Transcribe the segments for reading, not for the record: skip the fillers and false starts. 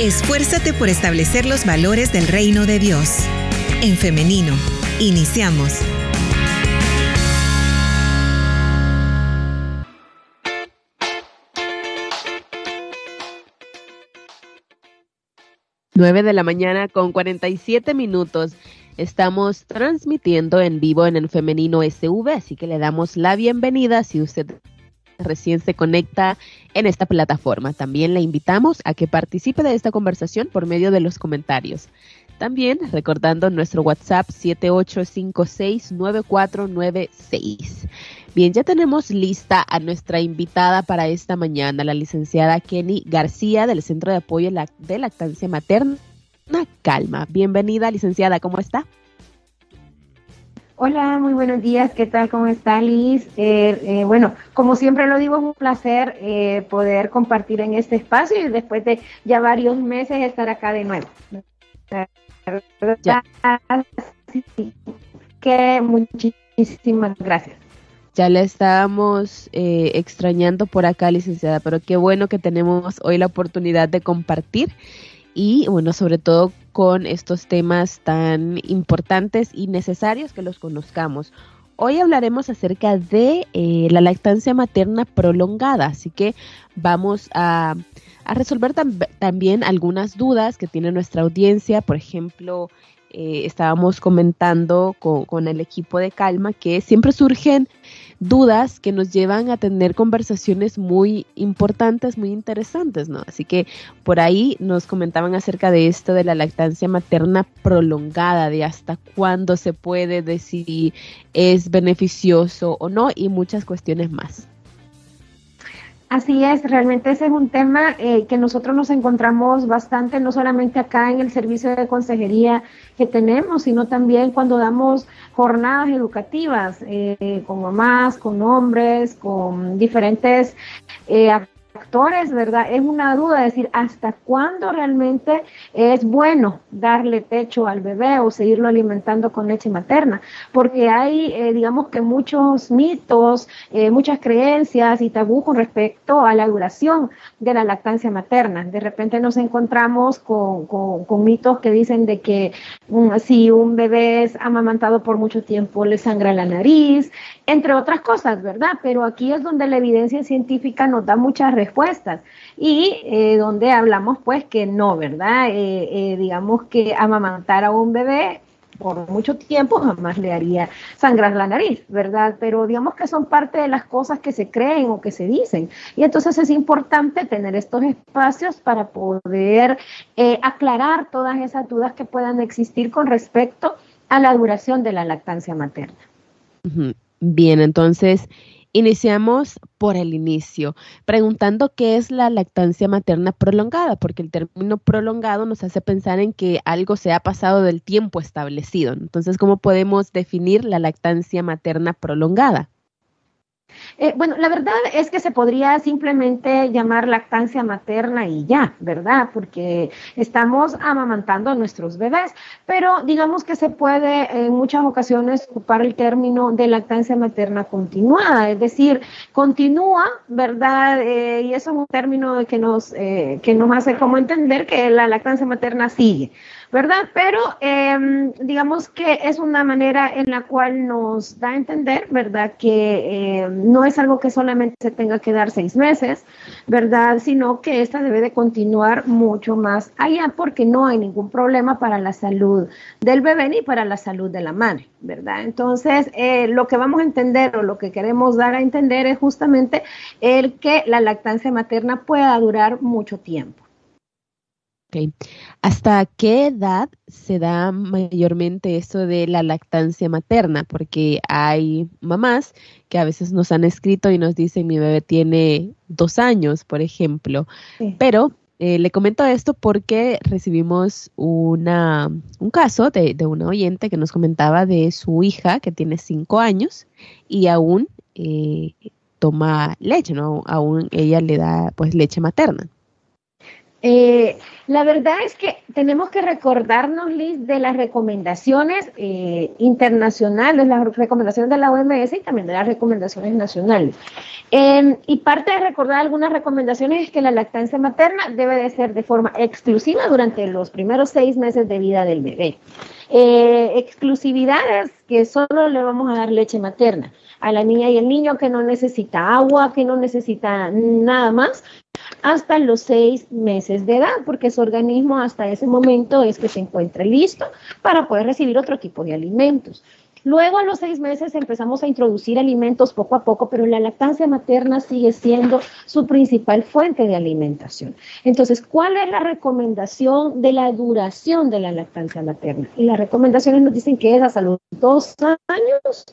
Esfuérzate por establecer los valores del reino de Dios. En femenino, iniciamos. Nueve de la mañana con 47 minutos. Estamos transmitiendo en vivo en Femenino SV, así que le damos la bienvenida si usted recién se conecta en esta plataforma. También le invitamos a que participe de esta conversación por medio de los comentarios. También recordando nuestro WhatsApp 78569496. Bien, ya tenemos lista a nuestra invitada para esta mañana, la licenciada Kenny García del Centro de Apoyo de Lactancia Materna, Calma. Bienvenida, licenciada, ¿cómo está? Hola, muy buenos días, ¿qué tal? ¿Cómo está, Liz? Bueno, como siempre lo digo, es un placer poder compartir en este espacio y después de ya varios meses estar acá de nuevo. Ya. Así que muchísimas gracias. Ya la estábamos extrañando por acá, licenciada, pero qué bueno que tenemos hoy la oportunidad de compartir. Y bueno, sobre todo con estos temas tan importantes y necesarios que los conozcamos. Hoy hablaremos acerca de la lactancia materna prolongada, así que vamos a resolver también algunas dudas que tiene nuestra audiencia. Por ejemplo, estábamos comentando con el equipo de Calma que siempre surgen dudas que nos llevan a tener conversaciones muy importantes, muy interesantes, ¿no? Así que por ahí nos comentaban acerca de esto de la lactancia materna prolongada, de hasta cuándo se puede, de si es beneficioso o no y muchas cuestiones más. Así es, realmente ese es un tema que nosotros nos encontramos bastante, no solamente acá en el servicio de consejería que tenemos, sino también cuando damos jornadas educativas con mamás, con hombres, con diferentes actores, ¿verdad? Es una duda decir hasta cuándo realmente es bueno darle pecho al bebé o seguirlo alimentando con leche materna, porque hay, digamos que muchos mitos, muchas creencias y tabú con respecto a la duración de la lactancia materna. De repente nos encontramos con mitos que dicen de que si un bebé es amamantado por mucho tiempo le sangra la nariz, entre otras cosas, ¿verdad? Pero aquí es donde la evidencia científica nos da muchas respuestas y donde hablamos pues que no, ¿verdad? Digamos que amamantar a un bebé por mucho tiempo jamás le haría sangrar la nariz, ¿verdad? Pero digamos que son parte de las cosas que se creen o que se dicen. Y entonces es importante tener estos espacios para poder aclarar todas esas dudas que puedan existir con respecto a la duración de la lactancia materna. Bien, entonces iniciamos por el inicio, preguntando qué es la lactancia materna prolongada, porque el término prolongado nos hace pensar en que algo se ha pasado del tiempo establecido. Entonces, ¿cómo podemos definir la lactancia materna prolongada? Bueno, la verdad es que se podría simplemente llamar lactancia materna y ya, ¿verdad? Porque estamos amamantando a nuestros bebés, pero digamos que se puede en muchas ocasiones ocupar el término de lactancia materna continuada, es decir, continúa, ¿verdad? Y eso es un término que nos hace como entender que la lactancia materna sigue, ¿verdad? Pero digamos que es una manera en la cual nos da a entender, ¿verdad? Que no es algo que solamente se tenga que dar 6 meses, ¿verdad? Sino que esta debe de continuar mucho más allá porque no hay ningún problema para la salud del bebé ni para la salud de la madre, ¿verdad? Entonces, lo que vamos a entender o lo que queremos dar a entender es justamente el que la lactancia materna pueda durar mucho tiempo. Okay. ¿Hasta qué edad se da mayormente eso de la lactancia materna? Porque hay mamás que a veces nos han escrito y nos dicen, mi bebé tiene 2 años, por ejemplo. Sí. Pero le comento esto porque recibimos un caso de una oyente que nos comentaba de su hija que tiene 5 años y aún toma leche, ¿no? Aún ella le da pues leche materna. La verdad es que tenemos que recordarnos, Liz, de las recomendaciones internacionales, las recomendaciones de la OMS y también de las recomendaciones nacionales. Y parte de recordar algunas recomendaciones es que la lactancia materna debe de ser de forma exclusiva durante los primeros 6 meses de vida del bebé. Exclusividades que solo le vamos a dar leche materna a la niña y el niño, que no necesita agua, que no necesita nada más, hasta los 6 meses de edad, porque su organismo hasta ese momento es que se encuentra listo para poder recibir otro tipo de alimentos. Luego a los 6 meses empezamos a introducir alimentos poco a poco, pero la lactancia materna sigue siendo su principal fuente de alimentación. Entonces, ¿cuál es la recomendación de la duración de la lactancia materna? Y las recomendaciones nos dicen que es hasta los 2 años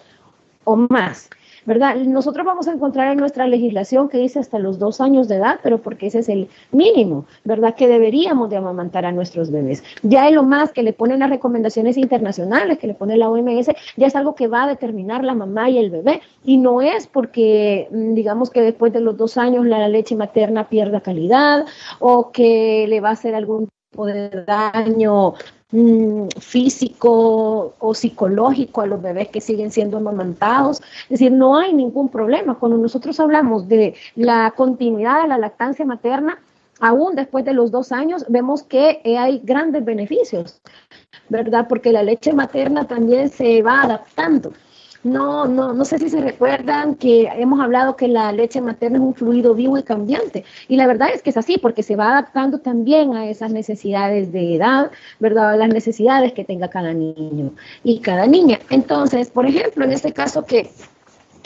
o más, ¿verdad? Nosotros vamos a encontrar en nuestra legislación que dice hasta los 2 años de edad, pero porque ese es el mínimo, ¿verdad?, que deberíamos de amamantar a nuestros bebés. Ya en lo más que le ponen las recomendaciones internacionales, que le pone la OMS, ya es algo que va a determinar la mamá y el bebé, y no es porque, digamos, que después de los 2 años la leche materna pierda calidad, o que le va a hacer algún tipo de daño físico o psicológico a los bebés que siguen siendo amamantados. Es decir, no hay ningún problema. Cuando nosotros hablamos de la continuidad de la lactancia materna, aún después de los 2 años, vemos que hay grandes beneficios, ¿verdad? Porque la leche materna también se va adaptando. No sé si se recuerdan que hemos hablado que la leche materna es un fluido vivo y cambiante, y la verdad es que es así, porque se va adaptando también a esas necesidades de edad, ¿verdad?, a las necesidades que tenga cada niño y cada niña. Entonces, por ejemplo, en este caso que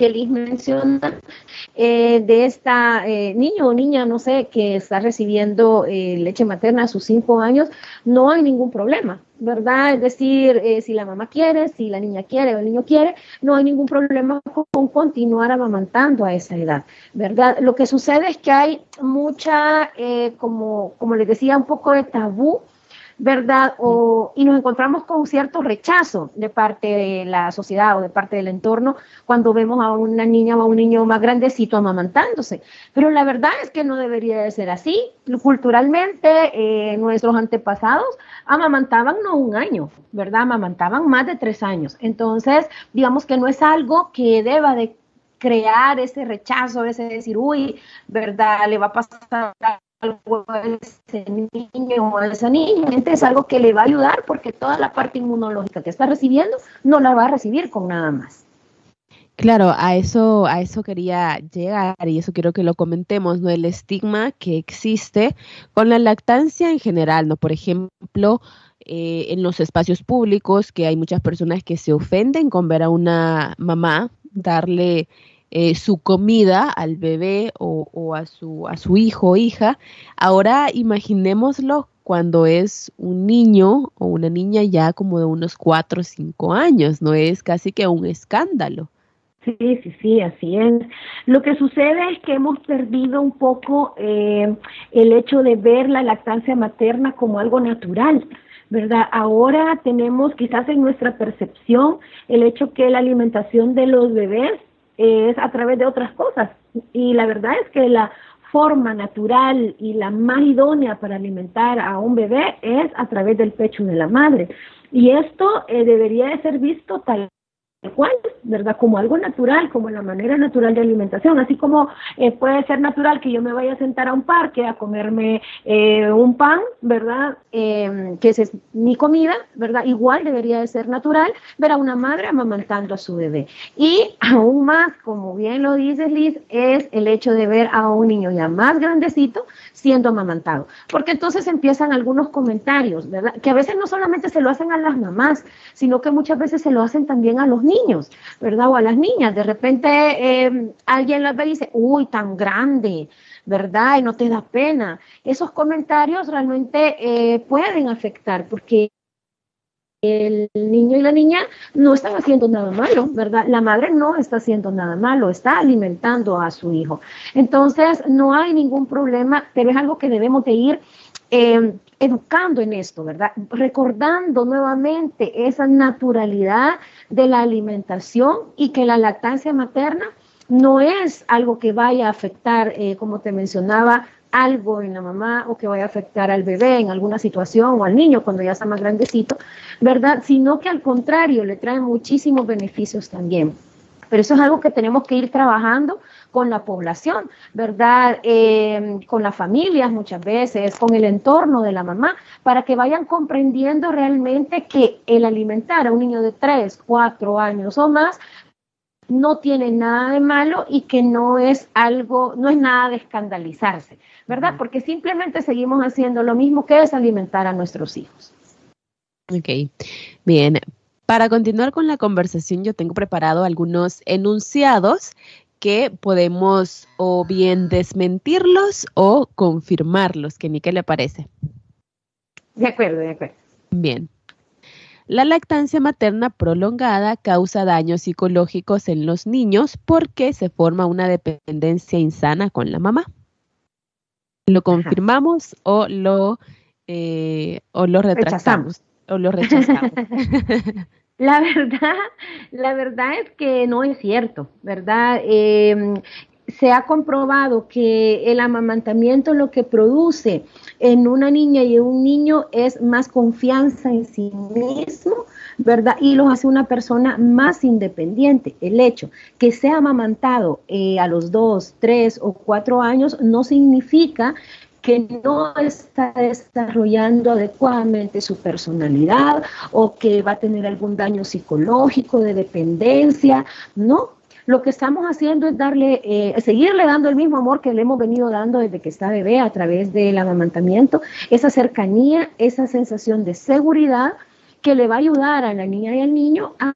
Liz menciona, de esta niño o niña, no sé, que está recibiendo leche materna a sus 5 años, no hay ningún problema, ¿verdad? Es decir, si la mamá quiere, si la niña quiere o el niño quiere, no hay ningún problema con continuar amamantando a esa edad, ¿verdad? Lo que sucede es que hay mucha, como les decía, un poco de tabú, ¿verdad? Y nos encontramos con cierto rechazo de parte de la sociedad o de parte del entorno cuando vemos a una niña o a un niño más grandecito amamantándose. Pero la verdad es que no debería de ser así. Culturalmente, nuestros antepasados amamantaban no 1 año, ¿verdad? Amamantaban más de 3 años. Entonces, digamos que no es algo que deba de crear ese rechazo, ese decir, uy, ¿verdad?, le va a pasar algo a ese niño o a esa niña. Es algo que le va a ayudar, porque toda la parte inmunológica que está recibiendo no la va a recibir con nada más. Claro, a eso quería llegar, y eso quiero que lo comentemos, ¿no? El estigma que existe con la lactancia en general, ¿no? Por ejemplo, en los espacios públicos, que hay muchas personas que se ofenden con ver a una mamá darle su comida al bebé o a su hijo o hija. Ahora imaginémoslo cuando es un niño o una niña ya como de unos 4 o 5 años, ¿no? Es casi que un escándalo. Sí, así es. Lo que sucede es que hemos perdido un poco el hecho de ver la lactancia materna como algo natural, ¿verdad? Ahora tenemos quizás en nuestra percepción el hecho que la alimentación de los bebés es a través de otras cosas, y la verdad es que la forma natural y la más idónea para alimentar a un bebé es a través del pecho de la madre, y esto debería de ser visto tal cual, ¿verdad?, como algo natural, como la manera natural de alimentación. Así como puede ser natural que yo me vaya a sentar a un parque a comerme un pan, ¿verdad?, que esa es mi comida, ¿verdad? Igual debería de ser natural ver a una madre amamantando a su bebé. Y aún más, como bien lo dices, Liz, es el hecho de ver a un niño ya más grandecito siendo amamantado, porque entonces empiezan algunos comentarios, ¿verdad?, que a veces no solamente se lo hacen a las mamás, sino que muchas veces se lo hacen también a los niños, ¿verdad?, o a las niñas. De repente alguien las ve y dice, uy, tan grande, ¿verdad?, y no te da pena. Esos comentarios realmente pueden afectar, porque el niño y la niña no están haciendo nada malo, ¿verdad? La madre no está haciendo nada malo, está alimentando a su hijo. Entonces, no hay ningún problema, pero es algo que debemos de ir educando en esto, ¿verdad? Recordando nuevamente esa naturalidad de la alimentación, y que la lactancia materna no es algo que vaya a afectar, como te mencionaba, algo en la mamá o que vaya a afectar al bebé en alguna situación o al niño cuando ya está más grandecito, ¿verdad? Sino que al contrario le trae muchísimos beneficios también. Pero eso es algo que tenemos que ir trabajando con la población, ¿verdad? Con las familias muchas veces, con el entorno de la mamá, para que vayan comprendiendo realmente que el alimentar a un niño de 3, 4 años o más no tiene nada de malo y que no es algo, no es nada de escandalizarse, ¿verdad? Porque simplemente seguimos haciendo lo mismo que es alimentar a nuestros hijos. Ok, bien. Para continuar con la conversación, yo tengo preparado algunos enunciados que podemos o bien desmentirlos o confirmarlos. Que ni qué le parece. De acuerdo, de acuerdo. Bien. La lactancia materna prolongada causa daños psicológicos en los niños porque se forma una dependencia insana con la mamá. ¿Lo confirmamos o lo retractamos? Rechazamos. ¿O lo rechazamos? La verdad es que no es cierto, ¿verdad? Se ha comprobado que el amamantamiento lo que produce en una niña y en un niño es más confianza en sí mismo, ¿verdad? Y los hace una persona más independiente. El hecho que sea amamantado a los 2, 3 o 4 años no significa que no está desarrollando adecuadamente su personalidad o que va a tener algún daño psicológico de dependencia, ¿no? Lo que estamos haciendo es darle, seguirle dando el mismo amor que le hemos venido dando desde que está bebé a través del amamantamiento, esa cercanía, esa sensación de seguridad que le va a ayudar a la niña y al niño a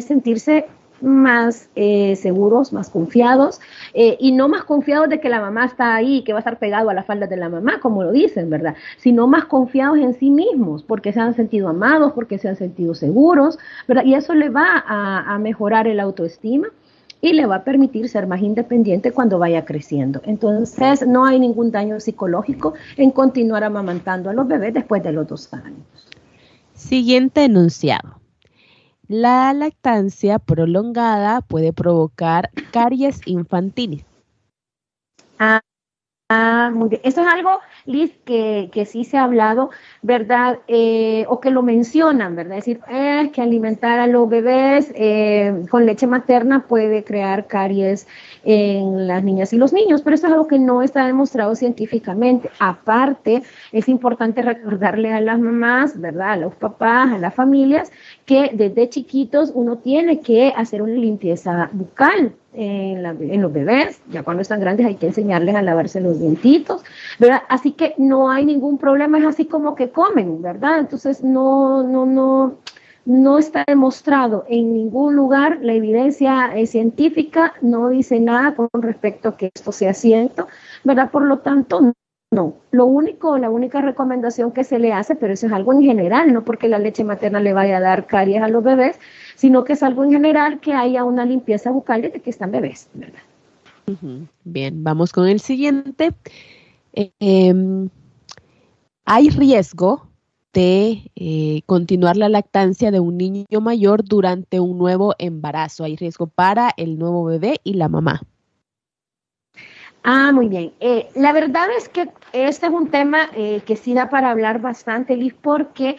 sentirse más seguros, más confiados, y no más confiados de que la mamá está ahí, que va a estar pegado a las faldas de la mamá, como lo dicen, ¿verdad? Sino más confiados en sí mismos, porque se han sentido amados, porque se han sentido seguros, ¿verdad? Y eso le va a mejorar el autoestima y le va a permitir ser más independiente cuando vaya creciendo. Entonces, no hay ningún daño psicológico en continuar amamantando a los bebés después de los 2 años. Siguiente enunciado. La lactancia prolongada puede provocar caries infantiles. Muy bien. Esto es algo, Liz, que sí se ha hablado, ¿verdad? O que lo mencionan, ¿verdad? Es decir, que alimentar a los bebés con leche materna puede crear caries en las niñas y los niños, pero esto es algo que no está demostrado científicamente. Aparte, es importante recordarle a las mamás, ¿verdad? A los papás, a las familias, que desde chiquitos uno tiene que hacer una limpieza bucal en los bebés. Ya cuando están grandes hay que enseñarles a lavarse los dientitos, ¿verdad? Así que no hay ningún problema, es así como que comen, ¿verdad? Entonces no está demostrado en ningún lugar, la evidencia científica no dice nada con respecto a que esto sea cierto, ¿verdad? Por lo tanto, no. La única recomendación que se le hace, pero eso es algo en general, no porque la leche materna le vaya a dar caries a los bebés, sino que es algo en general que haya una limpieza bucal desde que están bebés, ¿verdad? Bien, vamos con el siguiente. Hay riesgo de continuar la lactancia de un niño mayor durante un nuevo embarazo. Hay riesgo para el nuevo bebé y la mamá. Muy bien. La verdad es que este es un tema que sí da para hablar bastante, Liz, porque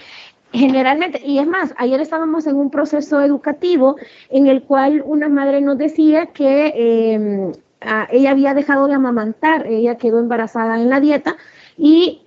generalmente, y es más, ayer estábamos en un proceso educativo en el cual una madre nos decía que ella había dejado de amamantar, ella quedó embarazada en la dieta, y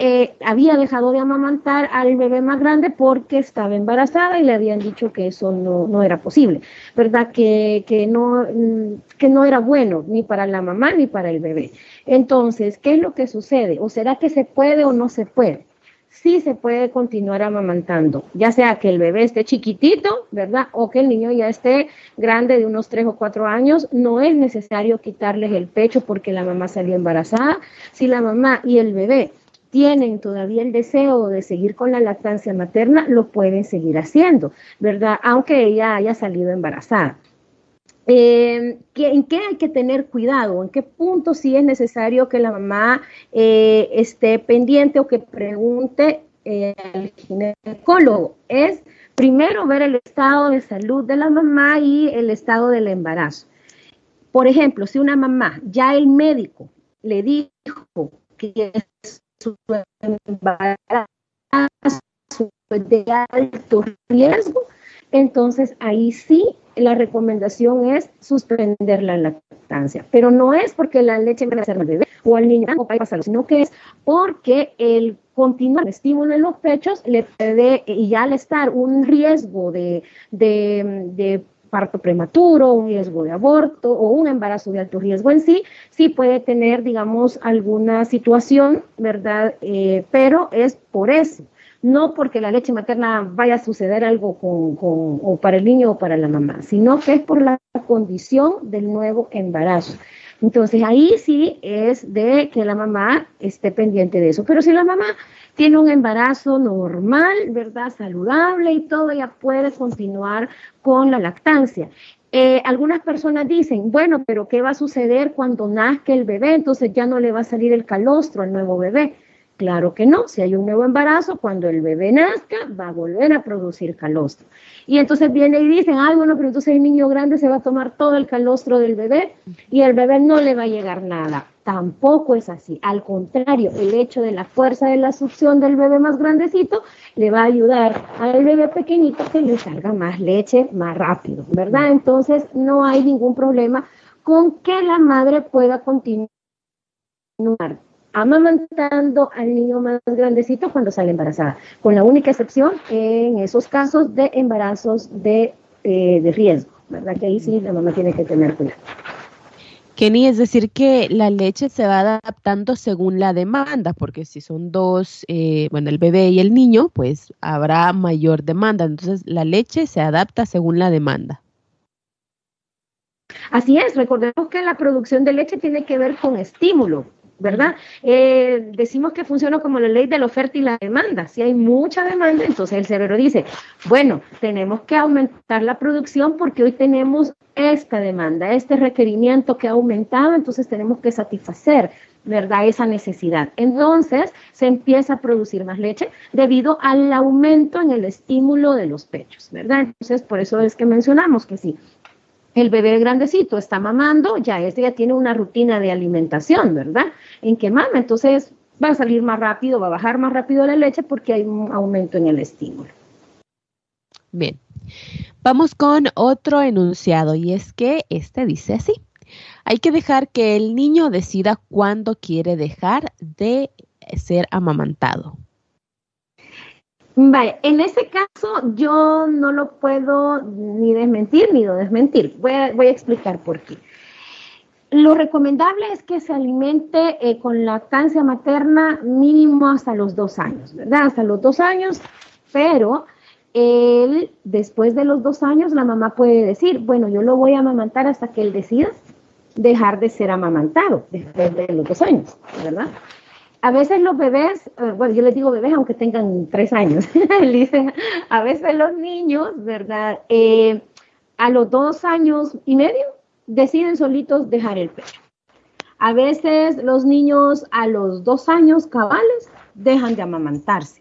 había dejado de amamantar al bebé más grande porque estaba embarazada y le habían dicho que eso no era posible, ¿verdad? Que no era bueno ni para la mamá ni para el bebé. Entonces, ¿qué es lo que sucede? ¿O será que se puede o no se puede? Sí se puede continuar amamantando, ya sea que el bebé esté chiquitito, ¿verdad? O que el niño ya esté grande de unos 3 o 4 años, no es necesario quitarles el pecho porque la mamá salió embarazada. Si la mamá y el bebé tienen todavía el deseo de seguir con la lactancia materna, lo pueden seguir haciendo, ¿verdad? Aunque ella haya salido embarazada. ¿En qué hay que tener cuidado? ¿En qué punto sí es necesario que la mamá esté pendiente o que pregunte al ginecólogo? Es primero ver el estado de salud de la mamá y el estado del embarazo. Por ejemplo, si una mamá, ya el médico le dijo que su embarazo es de alto riesgo, entonces ahí sí la recomendación es suspender la lactancia. Pero no es porque la leche va a hacer al bebé o al niño, sino que es porque el continuar estímulo en los pechos le puede, y ya al estar un riesgo de parto prematuro, un riesgo de aborto o un embarazo de alto riesgo en sí, sí puede tener, digamos, alguna situación, ¿verdad? Pero es por eso. No porque la leche materna vaya a suceder algo o para el niño o para la mamá, sino que es por la condición del nuevo embarazo. Entonces ahí sí es de que la mamá esté pendiente de eso. Pero si la mamá tiene un embarazo normal, ¿verdad?, saludable y todo, ella puede continuar con la lactancia. Algunas personas dicen, bueno, pero ¿qué va a suceder cuando nazca el bebé? Entonces ya no le va a salir el calostro al nuevo bebé. Claro que no, si hay un nuevo embarazo, cuando el bebé nazca, va a volver a producir calostro. Y entonces viene y dicen, ay, bueno, pero entonces el niño grande se va a tomar todo el calostro del bebé y al bebé no le va a llegar nada. Tampoco es así, al contrario, el hecho de la fuerza de la succión del bebé más grandecito le va a ayudar al bebé pequeñito que le salga más leche más rápido, ¿verdad? Entonces no hay ningún problema con que la madre pueda continuar amamantando al niño más grandecito cuando sale embarazada, con la única excepción en esos casos de embarazos de riesgo, ¿verdad? Que ahí sí la mamá tiene que tener cuidado. Kenny, es decir que la leche se va adaptando según la demanda, porque si son dos, el bebé y el niño, pues habrá mayor demanda, entonces la leche se adapta según la demanda. Así es, recordemos que la producción de leche tiene que ver con estímulo, ¿verdad? Decimos que funciona como la ley de la oferta y la demanda. Si hay mucha demanda, entonces el cerebro dice, bueno, tenemos que aumentar la producción porque hoy tenemos esta demanda, este requerimiento que ha aumentado, entonces tenemos que satisfacer, ¿verdad?, esa necesidad. Entonces se empieza a producir más leche debido al aumento en el estímulo de los pechos, ¿verdad? Entonces por eso es que mencionamos que sí. El bebé grandecito está mamando, ya tiene una rutina de alimentación, ¿verdad?, en que mama, entonces va a salir más rápido, va a bajar más rápido la leche porque hay un aumento en el estímulo. Bien, vamos con otro enunciado y es que este dice así: hay que dejar que el niño decida cuándo quiere dejar de ser amamantado. Vale, en ese caso yo no lo puedo ni desmentir ni no desmentir. Voy a explicar por qué. Lo recomendable es que se alimente con lactancia materna mínimo hasta los 2 años, ¿verdad? Hasta los 2 años, pero después de los 2 años la mamá puede decir, bueno, yo lo voy a amamantar hasta que él decida dejar de ser amamantado después de los 2 años, ¿verdad? A veces los bebés, yo les digo bebés aunque tengan 3 años, a veces los niños, ¿verdad?, a los 2 años y medio deciden solitos dejar el pecho. A veces los niños a los 2 años cabales dejan de amamantarse.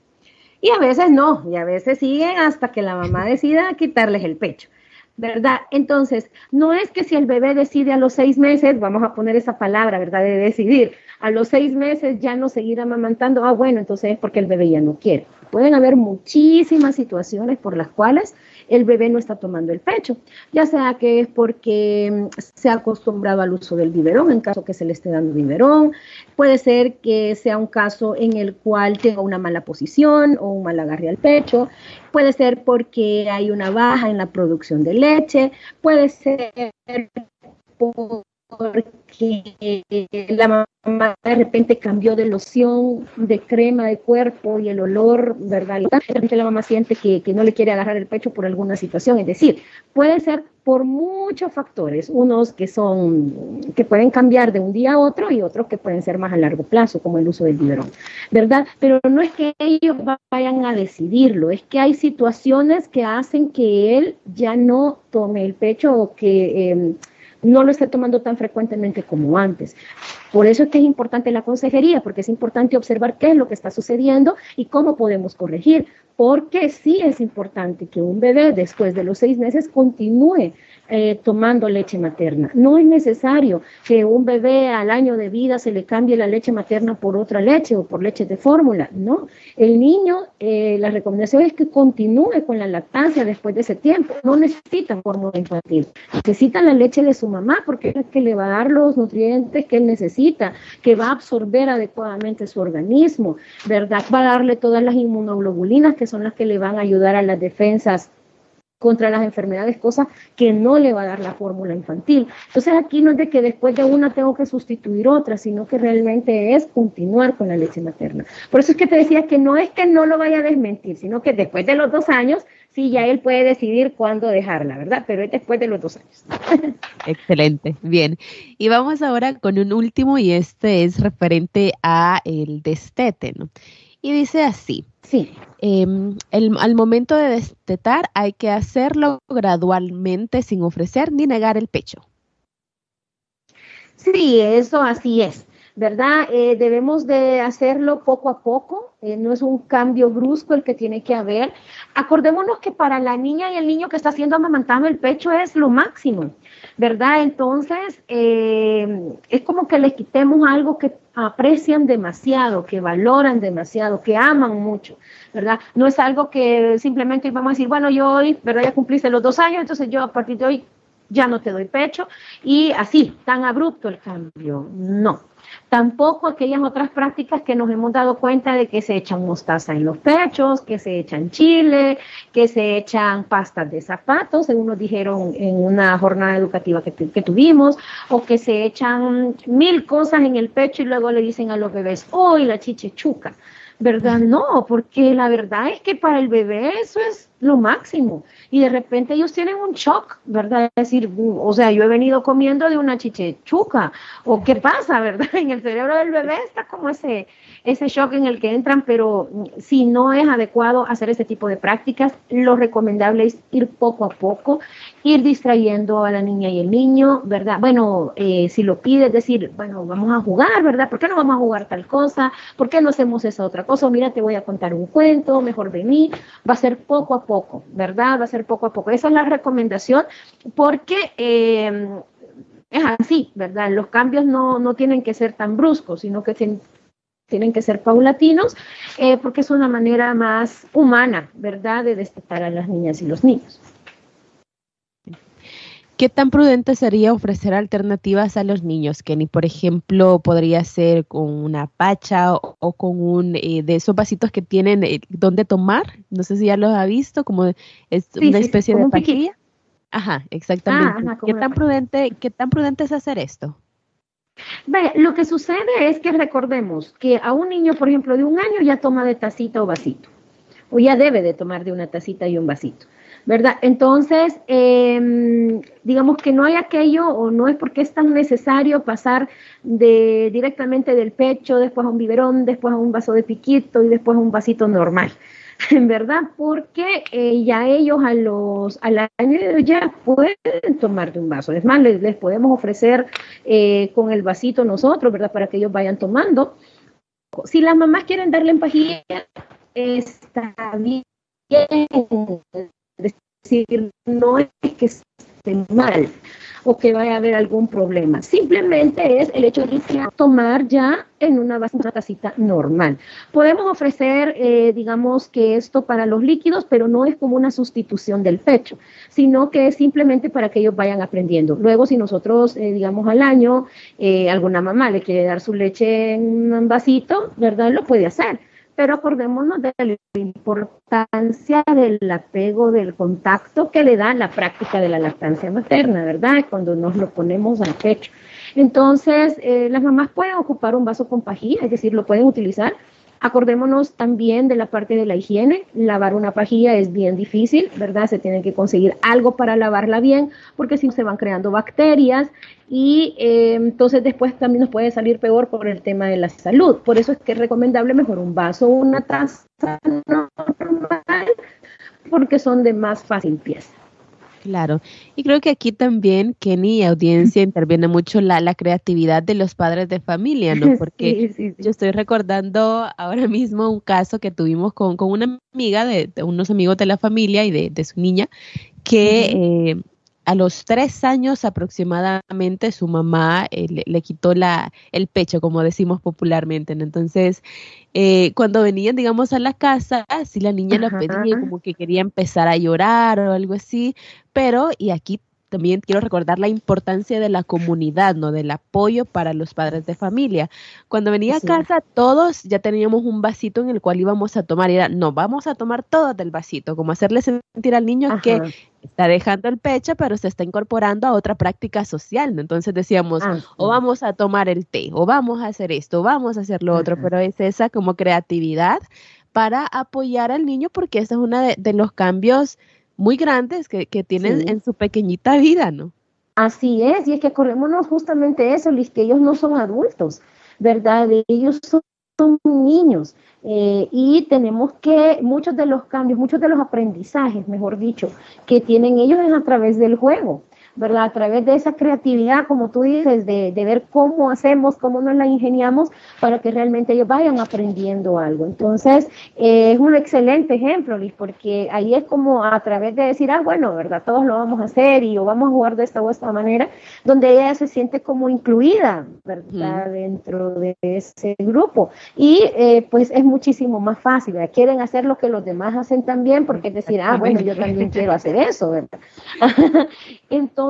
Y a veces no, y a veces siguen hasta que la mamá decida quitarles el pecho, ¿verdad? Entonces, no es que si el bebé decide a los 6 meses, vamos a poner esa palabra, ¿verdad?, de decidir, a los 6 meses ya no seguir amamantando, entonces es porque el bebé ya no quiere. Pueden haber muchísimas situaciones por las cuales el bebé no está tomando el pecho, ya sea que es porque se ha acostumbrado al uso del biberón, en caso que se le esté dando biberón, puede ser que sea un caso en el cual tenga una mala posición o un mal agarre al pecho, puede ser porque hay una baja en la producción de leche, puede ser porque la mamá de repente cambió de loción, de crema de cuerpo y el olor, ¿verdad? De repente la mamá siente que no le quiere agarrar el pecho por alguna situación, es decir, puede ser por muchos factores, unos que pueden cambiar de un día a otro y otros que pueden ser más a largo plazo, como el uso del biberón, ¿verdad? Pero no es que ellos vayan a decidirlo, es que hay situaciones que hacen que él ya no tome el pecho o que no lo esté tomando tan frecuentemente como antes. Por eso es que es importante la consejería, porque es importante observar qué es lo que está sucediendo y cómo podemos corregir, porque sí es importante que un bebé después de los 6 meses continúe tomando leche materna. No es necesario que un bebé al año de vida se le cambie la leche materna por otra leche o por leche de fórmula, ¿no? El niño, la recomendación es que continúe con la lactancia después de ese tiempo. No necesita fórmula infantil, necesita la leche de su mamá porque es la que le va a dar los nutrientes que él necesita, que va a absorber adecuadamente su organismo, ¿verdad? Va a darle todas las inmunoglobulinas que son las que le van a ayudar a las defensas contra las enfermedades, cosas que no le va a dar la fórmula infantil. Entonces aquí no es de que después de una tengo que sustituir otra, sino que realmente es continuar con la leche materna. Por eso es que te decía que no es que no lo vaya a desmentir, sino que después de los 2 años, sí, ya él puede decidir cuándo dejarla, ¿verdad? Pero es después de los 2 años. Excelente, bien. Y vamos ahora con un último, y este es referente a el destete, ¿no? Y dice así, sí. Al momento de destetar hay que hacerlo gradualmente sin ofrecer ni negar el pecho. Sí, eso así es, ¿verdad? Debemos de hacerlo poco a poco, no es un cambio brusco el que tiene que haber. Acordémonos que para la niña y el niño que está siendo amamantado el pecho es lo máximo, ¿verdad? Entonces, es como que les quitemos algo que aprecian demasiado, que valoran demasiado, que aman mucho, ¿verdad? No es algo que simplemente vamos a decir, bueno, yo hoy, ¿verdad? Ya cumpliste los 2 años, entonces yo a partir de hoy ya no te doy pecho, y así, tan abrupto el cambio, no. Tampoco aquellas otras prácticas que nos hemos dado cuenta de que se echan mostaza en los pechos, que se echan chile, que se echan pastas de zapatos, según nos dijeron en una jornada educativa que tuvimos, o que se echan 1000 cosas en el pecho y luego le dicen a los bebés, ¡uy, la chichechuca! ¿Verdad? No, porque la verdad es que para el bebé eso es lo máximo. Y de repente ellos tienen un shock, ¿verdad? Es decir, o sea, yo he venido comiendo de una chichechuca, o qué pasa, ¿verdad? En el cerebro del bebé está como ese shock en el que entran, pero si no es adecuado hacer este tipo de prácticas, lo recomendable es ir poco a poco, ir distrayendo a la niña y el niño, ¿verdad? Bueno, si lo pides, decir, bueno, vamos a jugar, ¿verdad? ¿Por qué no vamos a jugar tal cosa? ¿Por qué no hacemos esa otra cosa? Mira, te voy a contar un cuento, mejor vení. Va a ser poco a poco, ¿verdad? Va a ser poco a poco. Esa es la recomendación porque es así, ¿verdad? Los cambios no tienen que ser tan bruscos, sino que tienen que ser paulatinos, porque es una manera más humana, ¿verdad?, de destetar a las niñas y los niños. ¿Qué tan prudente sería ofrecer alternativas a los niños, Kenny? Por ejemplo, podría ser con una pacha o con un de esos vasitos que tienen donde tomar. No sé si ya los ha visto, como es una especie de pajilla. Ajá, exactamente. ¿Qué tan prudente es hacer esto? Vaya, lo que sucede es que recordemos que a un niño, por ejemplo, de 1 año ya toma de tacita o vasito, o ya debe de tomar de una tacita y un vasito, ¿verdad? Entonces, digamos que no hay aquello, o no es porque es tan necesario pasar directamente del pecho, después a un biberón, después a un vaso de piquito y después a un vasito normal, en verdad, porque ya ellos al año ya pueden tomar de un vaso. Es más, les podemos ofrecer con el vasito nosotros, ¿verdad?, para que ellos vayan tomando. Si las mamás quieren darle en pajilla, está bien. Es decir, no es que esté mal o que vaya a haber algún problema. Simplemente es el hecho de tomar ya en una tacita normal. Podemos ofrecer, digamos, que esto para los líquidos, pero no es como una sustitución del pecho, sino que es simplemente para que ellos vayan aprendiendo. Luego, si nosotros, digamos, al año, alguna mamá le quiere dar su leche en un vasito, ¿verdad?, lo puede hacer. Pero acordémonos de la importancia del apego, del contacto que le da la práctica de la lactancia materna, ¿verdad?, cuando nos lo ponemos al pecho. Entonces, las mamás pueden ocupar un vaso con pajilla, es decir, lo pueden utilizar. Acordémonos también de la parte de la higiene. Lavar una pajilla es bien difícil, ¿verdad? Se tienen que conseguir algo para lavarla bien, porque si no se van creando bacterias y entonces después también nos puede salir peor por el tema de la salud. Por eso es que es recomendable mejor un vaso o una taza normal, porque son de más fácil limpieza. Claro, y creo que aquí también, Kenny, audiencia, interviene mucho la creatividad de los padres de familia, ¿no? Porque sí. Yo estoy recordando ahora mismo un caso que tuvimos con una amiga, de unos amigos de la familia y de su niña, que a los 3 años aproximadamente su mamá le quitó el pecho, como decimos popularmente, ¿no? Entonces, cuando venían, digamos, a la casa, si la niña lo pedía, como que quería empezar a llorar o algo así, pero, y aquí también quiero recordar la importancia de la comunidad, ¿no? Del apoyo para los padres de familia. Cuando venía a casa, todos ya teníamos un vasito en el cual íbamos a tomar, y era, no, vamos a tomar todos del vasito, como hacerle sentir al niño que está dejando el pecho, pero se está incorporando a otra práctica social, ¿no? Entonces decíamos, o vamos a tomar el té, o vamos a hacer esto, o vamos a hacer lo otro, pero es esa como creatividad para apoyar al niño, porque ese es uno de los cambios muy grandes que tienen en su pequeñita vida, ¿no? Así es, y es que acordémonos justamente eso, Liz, que ellos no son adultos, ¿verdad? Ellos son niños, y tenemos que, muchos de los cambios, muchos de los aprendizajes, mejor dicho, que tienen ellos es a través del juego, ¿verdad? A través de esa creatividad, como tú dices, de ver cómo hacemos, cómo nos la ingeniamos para que realmente ellos vayan aprendiendo algo. Entonces, es un excelente ejemplo, Liz, porque ahí es como a través de decir, bueno, ¿verdad? Todos lo vamos a hacer y o vamos a jugar de esta o esta manera, donde ella se siente como incluida, ¿verdad? Dentro de ese grupo. Y, pues, es muchísimo más fácil, ¿verdad? Quieren hacer lo que los demás hacen también, porque es decir, bueno, yo también quiero hacer eso, ¿verdad? Entonces,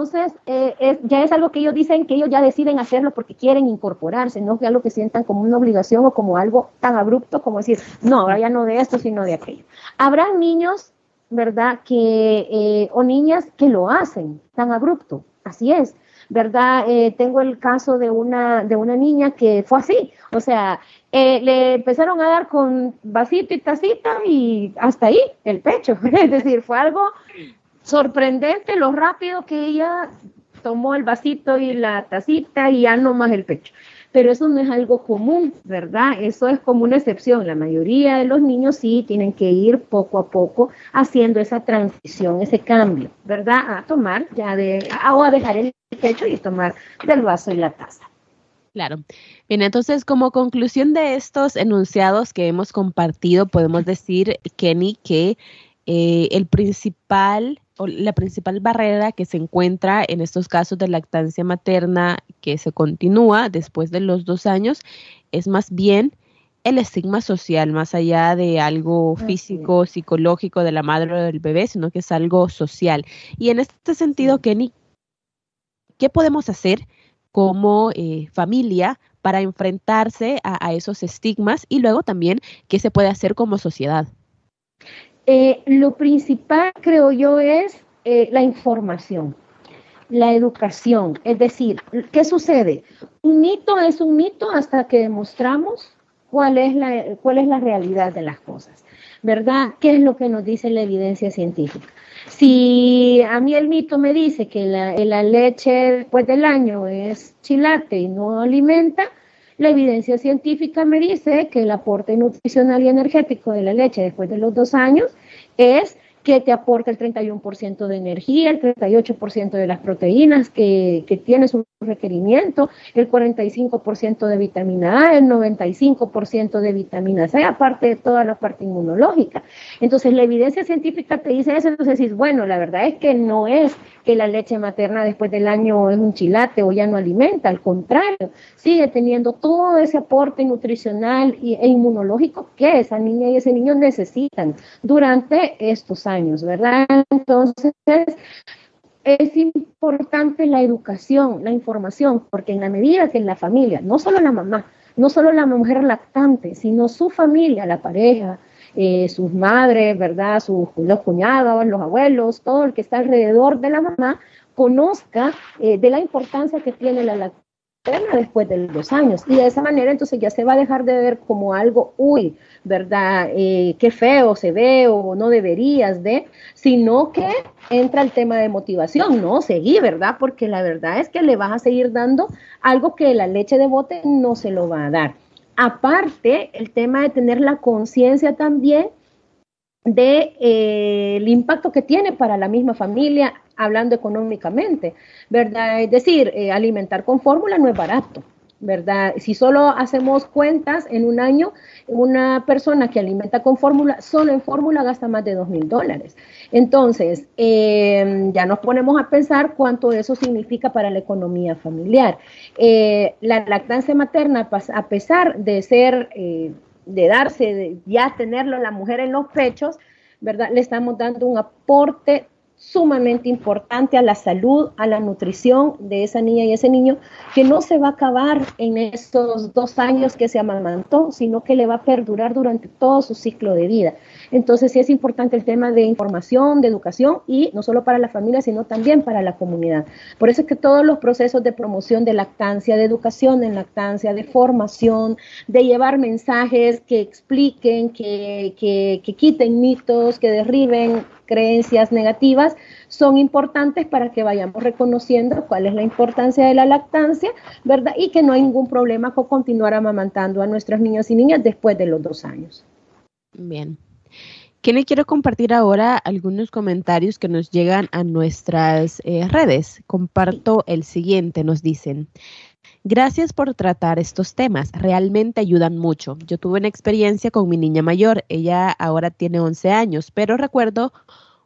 ya es algo que ellos dicen, que ellos ya deciden hacerlo porque quieren incorporarse, no que algo que sientan como una obligación o como algo tan abrupto como decir, no, ahora ya no de esto, sino de aquello. Habrá niños, ¿verdad?, que o niñas que lo hacen tan abrupto, así es, ¿verdad? Tengo el caso de una niña que fue así, o sea, le empezaron a dar con vasito y tacita y hasta ahí el pecho, es decir, fue algo sorprendente lo rápido que ella tomó el vasito y la tacita y ya no más el pecho. Pero eso no es algo común, ¿verdad? Eso es como una excepción. La mayoría de los niños sí tienen que ir poco a poco haciendo esa transición, ese cambio, ¿verdad? A tomar ya o a dejar el pecho y tomar del vaso y la taza. Claro. Bien, entonces, como conclusión de estos enunciados que hemos compartido, podemos decir, Kenny, que la principal barrera que se encuentra en estos casos de lactancia materna que se continúa después de los 2 años es más bien el estigma social, más allá de algo físico, psicológico de la madre o del bebé, sino que es algo social. Y en este sentido, Kenny, ¿qué podemos hacer como familia para enfrentarse a esos estigmas? Y luego también, ¿qué se puede hacer como sociedad? Lo principal, creo yo, es la información, la educación. Es decir, ¿qué sucede? Un mito es un mito hasta que demostramos cuál es la realidad de las cosas, ¿verdad? ¿Qué es lo que nos dice la evidencia científica? Si a mí el mito me dice que la leche después del año es chilate y no alimenta, la evidencia científica me dice que el aporte nutricional y energético de la leche después de los 2 años es que te aporta el 31% de energía, el 38% de las proteínas que tiene su requerimiento, el 45% de vitamina A, el 95% de vitamina C, aparte de toda la parte inmunológica. Entonces, la evidencia científica te dice eso, entonces dices, bueno, la verdad es que no es que la leche materna después del año es un chilate o ya no alimenta, al contrario, sigue teniendo todo ese aporte nutricional e inmunológico que esa niña y ese niño necesitan durante estos años, ¿verdad? Entonces, es importante la educación, la información, porque en la medida que en la familia, no solo la mamá, no solo la mujer lactante, sino su familia, la pareja, sus madres, ¿verdad? Los cuñados, los abuelos, todo el que está alrededor de la mamá, conozca de la importancia que tiene la lactancia después de los 2 años, y de esa manera entonces ya se va a dejar de ver como algo uy, ¿verdad? Qué feo se ve o no deberías de, sino que entra el tema de motivación, ¿no? Seguí, ¿verdad? Porque la verdad es que le vas a seguir dando algo que la leche de bote no se lo va a dar. Aparte, el tema de tener la conciencia también de el impacto que tiene para la misma familia, hablando económicamente, ¿verdad? Es decir, alimentar con fórmula no es barato, ¿verdad? Si solo hacemos cuentas, en un año, una persona que alimenta con fórmula, solo en fórmula gasta más de $2,000. Entonces, ya nos ponemos a pensar cuánto eso significa para la economía familiar. La lactancia materna, a pesar de ser, de darse, de ya tenerlo la mujer en los pechos, ¿verdad? Le estamos dando un aporte sumamente importante a la salud, a la nutrición de esa niña y ese niño, que no se va a acabar en estos 2 años que se amamantó, sino que le va a perdurar durante todo su ciclo de vida. Entonces sí es importante el tema de información, de educación, y no solo para la familia, sino también para la comunidad. Por eso es que todos los procesos de promoción de lactancia, de educación en lactancia, de formación, de llevar mensajes que expliquen, que quiten mitos, que derriben creencias negativas, son importantes para que vayamos reconociendo cuál es la importancia de la lactancia, ¿verdad? Y que no hay ningún problema con continuar amamantando a nuestros niños y niñas después de los 2 años. Bien. Kenny, quiero compartir ahora algunos comentarios que nos llegan a nuestras redes. Comparto el siguiente, nos dicen: gracias por tratar estos temas, realmente ayudan mucho. Yo tuve una experiencia con mi niña mayor, ella ahora tiene 11 años, pero recuerdo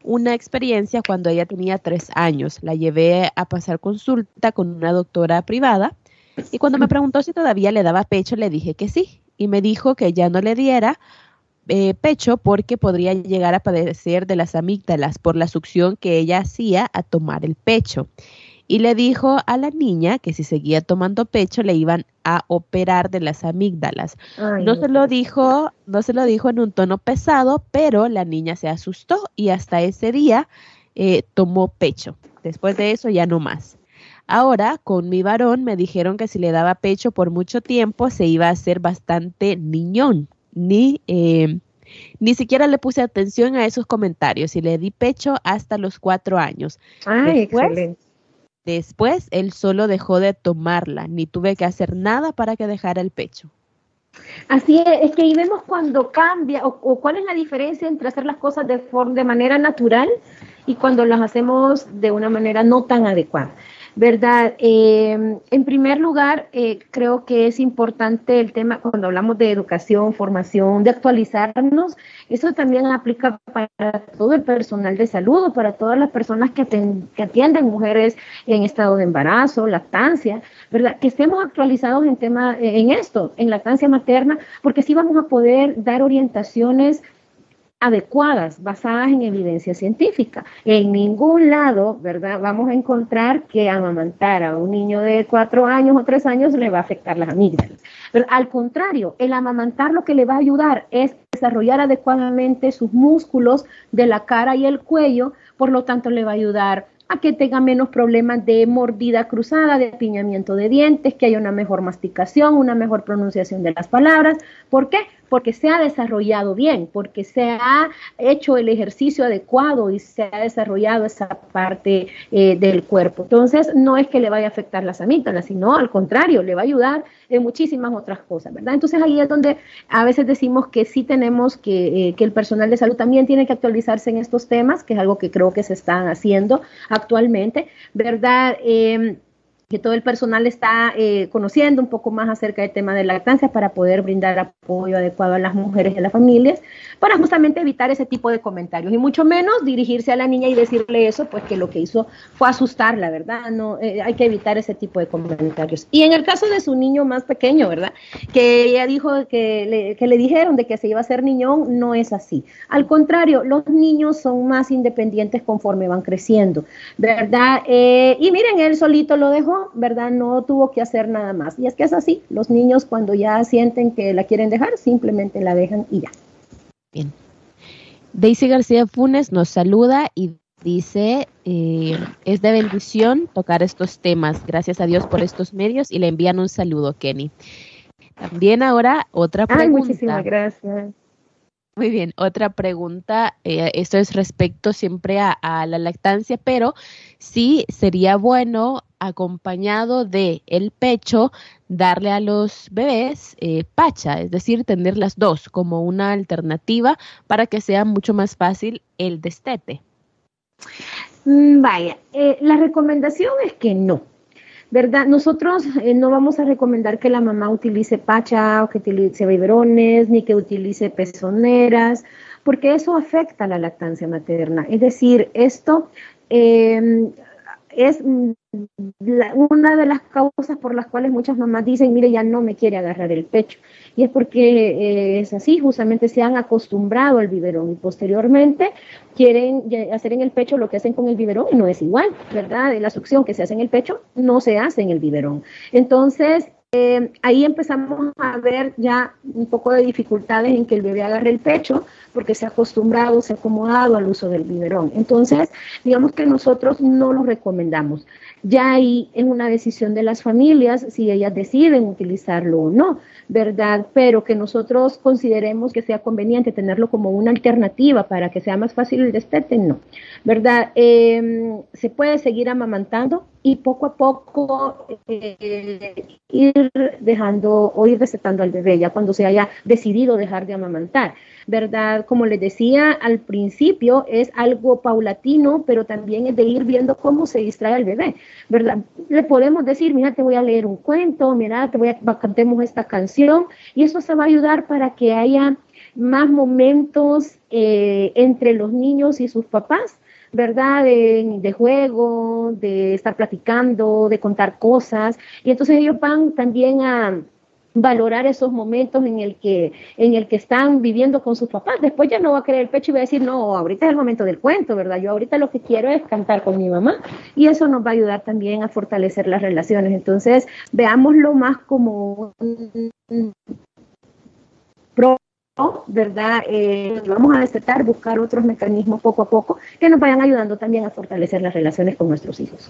una experiencia cuando ella tenía 3 años. La llevé a pasar consulta con una doctora privada y cuando me preguntó si todavía le daba pecho, le dije que sí. Y me dijo que ya no le diera pecho porque podría llegar a padecer de las amígdalas por la succión que ella hacía a tomar el pecho. Y le dijo a la niña que si seguía tomando pecho le iban a operar de las amígdalas. Ay, no se lo dijo en un tono pesado, pero la niña se asustó y hasta ese día tomó pecho. Después de eso ya no más. Ahora, con mi varón me dijeron que si le daba pecho por mucho tiempo se iba a hacer bastante niñón. Ni siquiera le puse atención a esos comentarios y le di pecho hasta los 4 años. Ay, Después él solo dejó de tomarla, ni tuve que hacer nada para que dejara el pecho. Así es que ahí vemos cuando cambia o cuál es la diferencia entre hacer las cosas de manera natural y cuando las hacemos de una manera no tan adecuada, ¿verdad? En primer lugar, creo que es importante el tema cuando hablamos de educación, formación, de actualizarnos. Eso también aplica para todo el personal de salud o para todas las personas que atienden mujeres en estado de embarazo, lactancia, ¿verdad? Que estemos actualizados en lactancia materna, porque sí vamos a poder dar orientaciones adecuadas, basadas en evidencia científica. En ningún lado, ¿verdad?, vamos a encontrar que amamantar a un niño de 4 años o 3 años le va a afectar las amígdalas. Pero al contrario, el amamantar lo que le va a ayudar es desarrollar adecuadamente sus músculos de la cara y el cuello, por lo tanto le va a ayudar a que tenga menos problemas de mordida cruzada, de apiñamiento de dientes, que haya una mejor masticación, una mejor pronunciación de las palabras. ¿Por qué? Porque se ha desarrollado bien, porque se ha hecho el ejercicio adecuado y se ha desarrollado esa parte del cuerpo. Entonces, no es que le vaya a afectar las amígdalas, sino al contrario, le va a ayudar en muchísimas otras cosas, ¿verdad? Entonces, ahí es donde a veces decimos que sí tenemos que el personal de salud también tiene que actualizarse en estos temas, que es algo que creo que se están haciendo actualmente, ¿verdad?, que todo el personal está conociendo un poco más acerca del tema de lactancia para poder brindar apoyo adecuado a las mujeres y a las familias, para justamente evitar ese tipo de comentarios, y mucho menos dirigirse a la niña y decirle eso, pues que lo que hizo fue asustarla, ¿verdad? No, hay que evitar ese tipo de comentarios. Y en el caso de su niño más pequeño, ¿verdad?, que ella dijo que le dijeron de que se iba a hacer niñón, no es así. Al contrario, los niños son más independientes conforme van creciendo, ¿verdad? Y miren, él solito lo dejó, ¿verdad? No tuvo que hacer nada más. Y es que es así, los niños cuando ya sienten que la quieren dejar, simplemente la dejan y ya. Bien. Daisy García Funes nos saluda y dice, es de bendición tocar estos temas, gracias a Dios por estos medios, y le envían un saludo, Kenny. También ahora otra pregunta. Ay, muchísimas gracias. Muy bien, otra pregunta, esto es respecto siempre a la lactancia, pero sí sería bueno, acompañado de el pecho, darle a los bebés pacha, es decir, tener las dos como una alternativa para que sea mucho más fácil el destete. Vaya, la recomendación es que no. ¿verdad? Nosotros no vamos a recomendar que la mamá utilice pacha o que utilice biberones ni que utilice pezoneras, porque eso afecta a la lactancia materna. Es decir, esto es una de las causas por las cuales muchas mamás dicen, mire, ya no me quiere agarrar el pecho. Y es porque es así, justamente se han acostumbrado al biberón y posteriormente quieren hacer en el pecho lo que hacen con el biberón y no es igual, ¿verdad? La succión que se hace en el pecho no se hace en el biberón. Entonces, ahí empezamos a ver ya un poco de dificultades en que el bebé agarre el pecho porque se ha acostumbrado, se ha acomodado al uso del biberón. Entonces, digamos que nosotros no lo recomendamos. Ya ahí es una decisión de las familias si ellas deciden utilizarlo o no, ¿verdad? Pero que nosotros consideremos que sea conveniente tenerlo como una alternativa para que sea más fácil el destete, no, ¿verdad? Se puede seguir amamantando y poco a poco ir dejando o ir recetando al bebé ya cuando se haya decidido dejar de amamantar, ¿verdad? Como les decía al principio, es algo paulatino, pero también es de ir viendo cómo se distrae al bebé, ¿verdad? Le podemos decir, mira, te voy a leer un cuento, mira, cantemos esta canción, y eso se va a ayudar para que haya más momentos entre los niños y sus papás, ¿verdad? De juego, de estar platicando, de contar cosas, y entonces ellos van también a valorar esos momentos en el que están viviendo con sus papás. Después ya no va a querer el pecho y va a decir, no, ahorita es el momento del cuento, ¿verdad? Yo ahorita lo que quiero es cantar con mi mamá, y eso nos va a ayudar también a fortalecer las relaciones. Entonces, veámoslo más como un pro, ¿verdad? Vamos a destetar, buscar otros mecanismos poco a poco que nos vayan ayudando también a fortalecer las relaciones con nuestros hijos.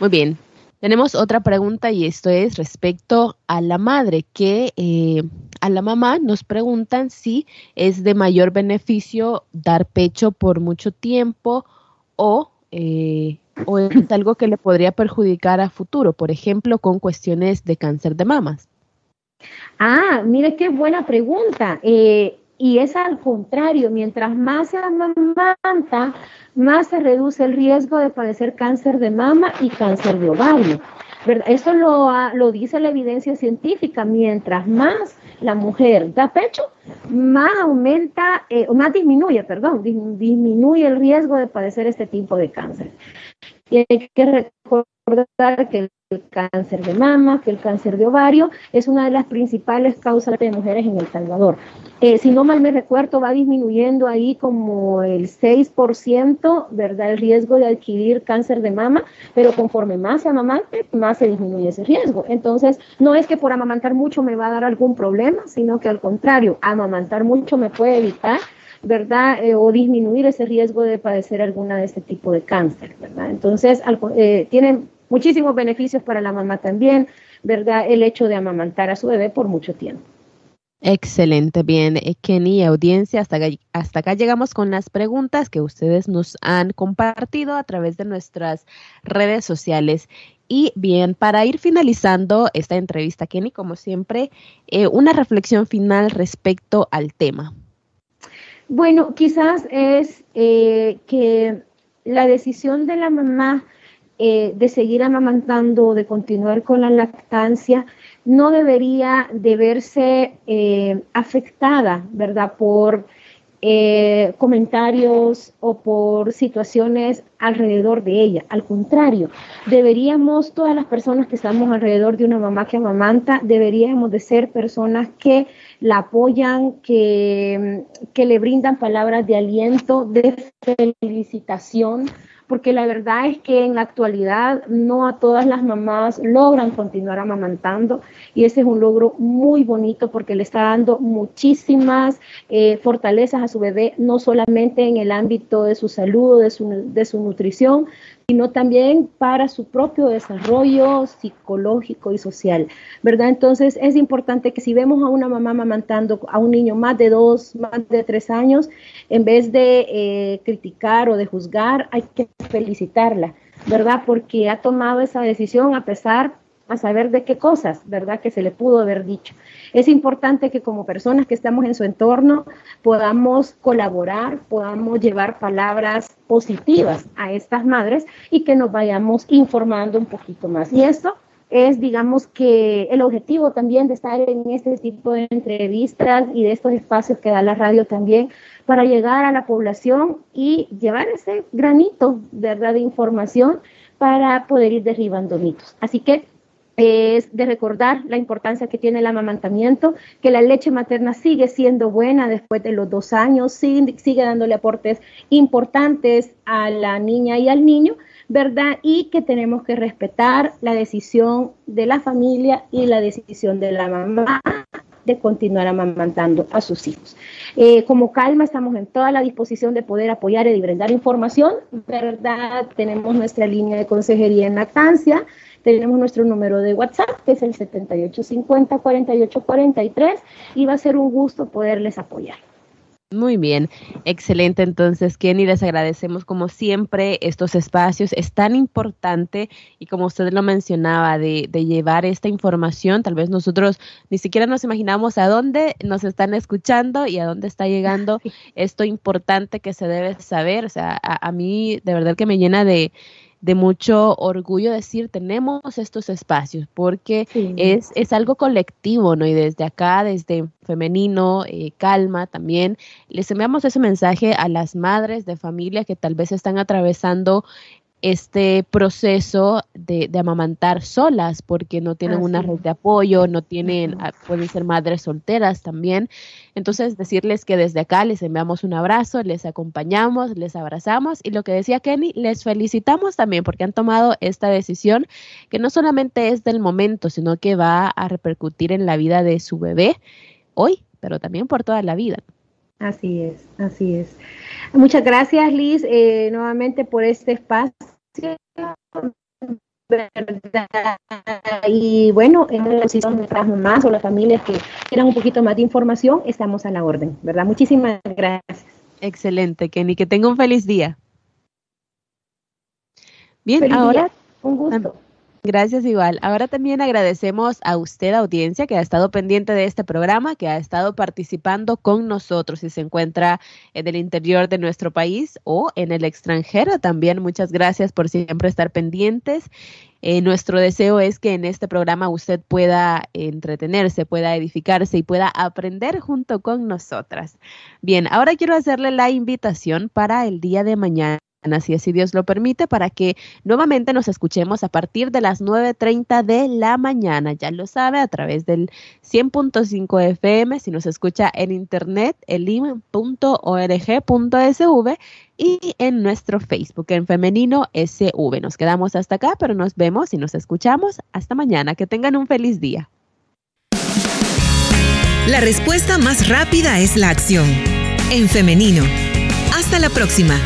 Muy bien. Tenemos otra pregunta y esto es respecto a la madre, que a la mamá nos preguntan si es de mayor beneficio dar pecho por mucho tiempo o es algo que le podría perjudicar a futuro, por ejemplo, con cuestiones de cáncer de mamas. Ah, mire qué buena pregunta. Y es al contrario, mientras más se amamanta, más se reduce el riesgo de padecer cáncer de mama y cáncer de ovario, ¿verdad? Eso lo dice la evidencia científica. Mientras más la mujer da pecho, más aumenta, disminuye el riesgo de padecer este tipo de cáncer. Y hay que recordar que el cáncer de mama, que el cáncer de ovario es una de las principales causas de mujeres en El Salvador. Si no mal me recuerdo, va disminuyendo ahí como el 6%, ¿verdad? El riesgo de adquirir cáncer de mama, pero conforme más se amamante, más se disminuye ese riesgo. Entonces, no es que por amamantar mucho me va a dar algún problema, sino que al contrario, amamantar mucho me puede evitar, ¿verdad? O disminuir ese riesgo de padecer alguna de este tipo de cáncer, ¿verdad? Entonces, tienen muchísimos beneficios para la mamá también, ¿verdad? El hecho de amamantar a su bebé por mucho tiempo. Excelente, bien, Kenny, audiencia, hasta acá llegamos con las preguntas que ustedes nos han compartido a través de nuestras redes sociales. Y bien, para ir finalizando esta entrevista, Kenny, como siempre, una reflexión final respecto al tema. Bueno, quizás es que la decisión de la mamá de seguir amamantando o de continuar con la lactancia no debería de verse afectada, ¿verdad?, por comentarios o por situaciones alrededor de ella. Al contrario, deberíamos, todas las personas que estamos alrededor de una mamá que amamanta, deberíamos de ser personas que la apoyan, que le brindan palabras de aliento, de felicitación, porque la verdad es que en la actualidad no a todas las mamás logran continuar amamantando, y ese es un logro muy bonito porque le está dando muchísimas fortalezas a su bebé, no solamente en el ámbito de su salud, de su nutrición, sino también para su propio desarrollo psicológico y social, ¿verdad? Entonces es importante que si vemos a una mamá amamantando a un niño más de 2, más de 3 años, en vez de criticar o de juzgar, hay que felicitarla, ¿verdad? Porque ha tomado esa decisión a pesar a saber de qué cosas, ¿verdad?, que se le pudo haber dicho. Es importante que como personas que estamos en su entorno podamos colaborar, podamos llevar palabras positivas a estas madres y que nos vayamos informando un poquito más. Y esto es, digamos, que el objetivo también de estar en este tipo de entrevistas y de estos espacios que da la radio también, para llegar a la población y llevar ese granito, ¿verdad?, de información para poder ir derribando mitos. Así que es de recordar la importancia que tiene el amamantamiento, que la leche materna sigue siendo buena después de los 2 años, sigue dándole aportes importantes a la niña y al niño, ¿verdad? Y que tenemos que respetar la decisión de la familia y la decisión de la mamá de continuar amamantando a sus hijos. Como Calma estamos en toda la disposición de poder apoyar y brindar información, ¿verdad? Tenemos nuestra línea de consejería en lactancia, tenemos nuestro número de WhatsApp, que es el 7850-4843, y va a ser un gusto poderles apoyar. Muy bien, excelente. Entonces, Kenny, les agradecemos como siempre estos espacios. Es tan importante, y como usted lo mencionaba, de llevar esta información. Tal vez nosotros ni siquiera nos imaginamos a dónde nos están escuchando y a dónde está llegando esto importante que se debe saber. O sea, a mí de verdad que me llena de mucho orgullo decir, tenemos estos espacios, porque sí, es algo colectivo, ¿no? Y desde acá, desde Femenino, Calma también, les enviamos ese mensaje a las madres de familia que tal vez están atravesando este proceso de amamantar solas, porque no tienen una red de apoyo, no tienen, pueden ser madres solteras también. Entonces, decirles que desde acá les enviamos un abrazo, les acompañamos, les abrazamos, y lo que decía Kenny, les felicitamos también porque han tomado esta decisión que no solamente es del momento, sino que va a repercutir en la vida de su bebé hoy, pero también por toda la vida. Así es, así es. Muchas gracias, Liz, nuevamente por este espacio, ¿verdad? Y bueno, en relación a nuestras mamás o las familias que quieran un poquito más de información, estamos a la orden, ¿verdad? Muchísimas gracias. Excelente, Kenny, que tenga un feliz día. Bien, feliz ahora día. Un gusto. Gracias igual. Ahora también agradecemos a usted, audiencia, que ha estado pendiente de este programa, que ha estado participando con nosotros, si se encuentra en el interior de nuestro país o en el extranjero también. Muchas gracias por siempre estar pendientes. Nuestro deseo es que en este programa usted pueda entretenerse, pueda edificarse y pueda aprender junto con nosotras. Bien, ahora quiero hacerle la invitación para el día de mañana, así es, si Dios lo permite, para que nuevamente nos escuchemos a partir de las 9:30 de la mañana. Ya lo sabe, a través del 100.5 FM, si nos escucha en internet, elim.org.sv, y en nuestro Facebook, en Femenino SV. Nos quedamos hasta acá, pero nos vemos y nos escuchamos hasta mañana. Que tengan un feliz día. La respuesta más rápida es la acción. En Femenino. Hasta la próxima.